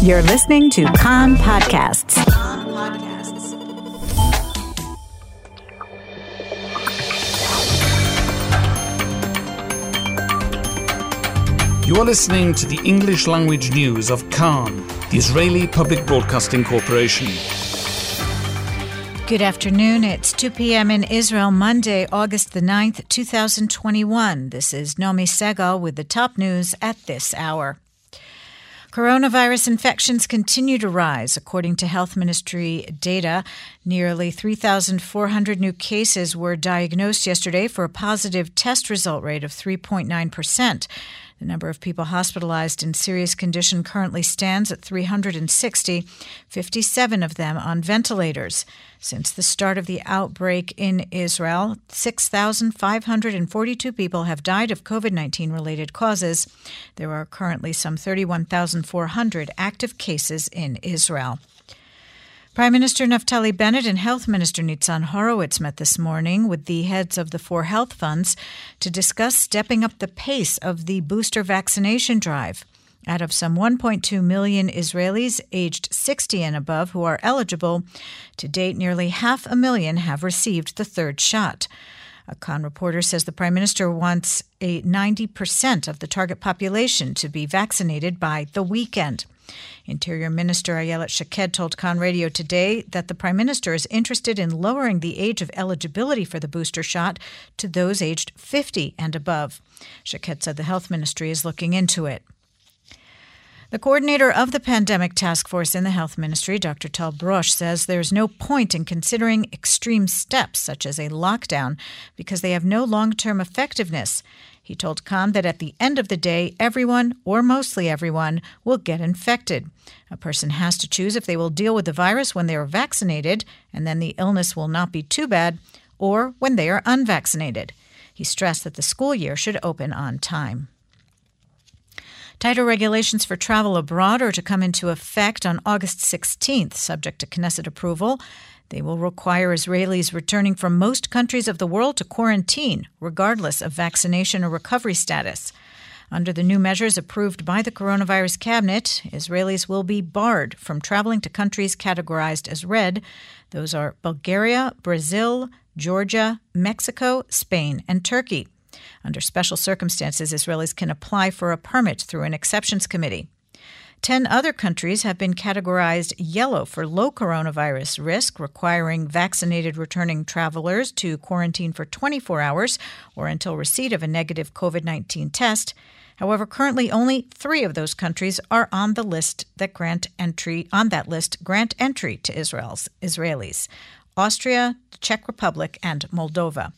You're listening to Khan Podcasts. You're listening to the English language news of Khan, the Israeli Public Broadcasting Corporation. Good afternoon. It's 2 p.m. in Israel, Monday, August the 9th, 2021. This is Nomi Segal with the top news at this hour. Coronavirus infections continue to rise. According to Health Ministry data, nearly 3,400 new cases were diagnosed yesterday for a positive test result rate of 3.9%. The number of people hospitalized in serious condition currently stands at 360, 57 of them on ventilators. Since the start of the outbreak in Israel, 6,542 people have died of COVID-19-related causes. There are currently some 31,400 active cases in Israel. Prime Minister Naftali Bennett and Health Minister Nitzan Horowitz met this morning with the heads of the four health funds to discuss stepping up the pace of the booster vaccination drive. Out of some 1.2 million Israelis aged 60 and above who are eligible, to date nearly 500,000 have received the third shot. A Kan reporter says the Prime Minister wants 90% of the target population to be vaccinated by the weekend. Interior Minister Ayelet Shaked told Kan Radio today that the Prime Minister is interested in lowering the age of eligibility for the booster shot to those aged 50 and above. Shaked said the Health Ministry is looking into it. The coordinator of the pandemic task force in the Health Ministry, Dr. Talbrosch, says there's no point in considering extreme steps such as a lockdown because they have no long-term effectiveness. He told Khan that at the end of the day, everyone, or mostly everyone, will get infected. A person has to choose if they will deal with the virus when they are vaccinated, and then the illness will not be too bad, or when they are unvaccinated. He stressed that the school year should open on time. Tighter regulations for travel abroad are to come into effect on August 16th, subject to Knesset approval. They will require Israelis returning from most countries of the world to quarantine, regardless of vaccination or recovery status. Under the new measures approved by the coronavirus cabinet, Israelis will be barred from traveling to countries categorized as red. Those are Bulgaria, Brazil, Georgia, Mexico, Spain, and Turkey. Under special circumstances, Israelis can apply for a permit through an exceptions committee. 10 other countries have been categorized yellow for low coronavirus risk, requiring vaccinated returning travelers to quarantine for 24 hours or until receipt of a negative COVID-19 test. However, currently only 3 of those countries are on the list that grant entry to Israelis: Austria, the Czech Republic, and Moldova.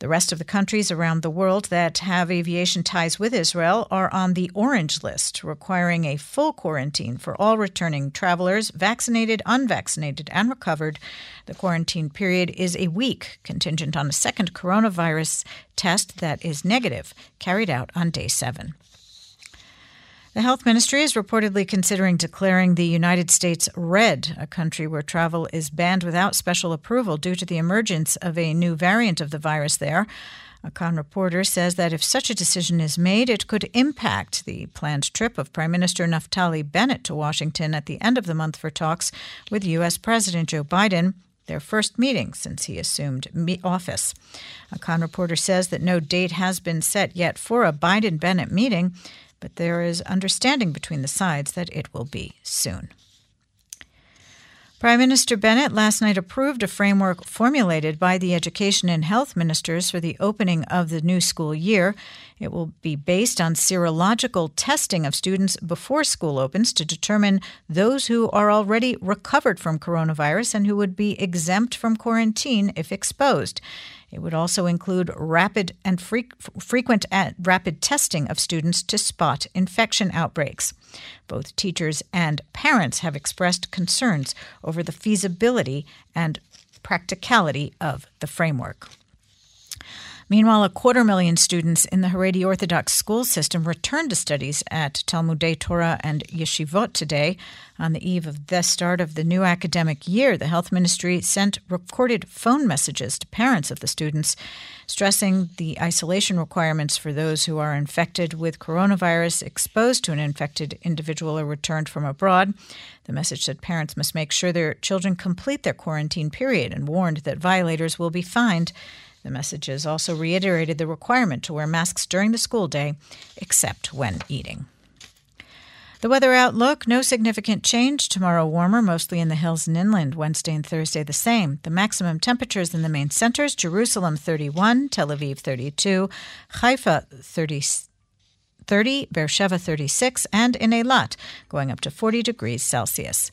The rest of the countries around the world that have aviation ties with Israel are on the orange list, requiring a full quarantine for all returning travelers, vaccinated, unvaccinated, and recovered. The quarantine period is a week, contingent on a second coronavirus test that is negative, carried out on day 7. The Health Ministry is reportedly considering declaring the United States red, a country where travel is banned without special approval due to the emergence of a new variant of the virus there. A Kan reporter says that if such a decision is made, it could impact the planned trip of Prime Minister Naftali Bennett to Washington at the end of the month for talks with U.S. President Joe Biden, their first meeting since he assumed office. A Kan reporter says that no date has been set yet for a Biden-Bennett meeting, but there is understanding between the sides that it will be soon. Prime Minister Bennett last night approved a framework formulated by the Education and Health Ministers for the opening of the new school year. It will be based on serological testing of students before school opens to determine those who are already recovered from coronavirus and who would be exempt from quarantine if exposed. It would also include rapid and frequent testing of students to spot infection outbreaks. Both teachers and parents have expressed concerns over the feasibility and practicality of the framework. Meanwhile, a 250,000 students in the Haredi Orthodox school system returned to studies at Talmudei Torah and Yeshivot today. On the eve of the start of the new academic year, the health ministry sent recorded phone messages to parents of the students, stressing the isolation requirements for those who are infected with coronavirus, exposed to an infected individual, or returned from abroad. The message said parents must make sure their children complete their quarantine period and warned that violators will be fined. The messages also reiterated the requirement to wear masks during the school day, except when eating. The weather outlook, no significant change. Tomorrow warmer, mostly in the hills and inland. Wednesday and Thursday the same. The maximum temperatures in the main centers, Jerusalem 31, Tel Aviv 32, Haifa 30, Beersheva 36, and in Eilat, going up to 40 degrees Celsius.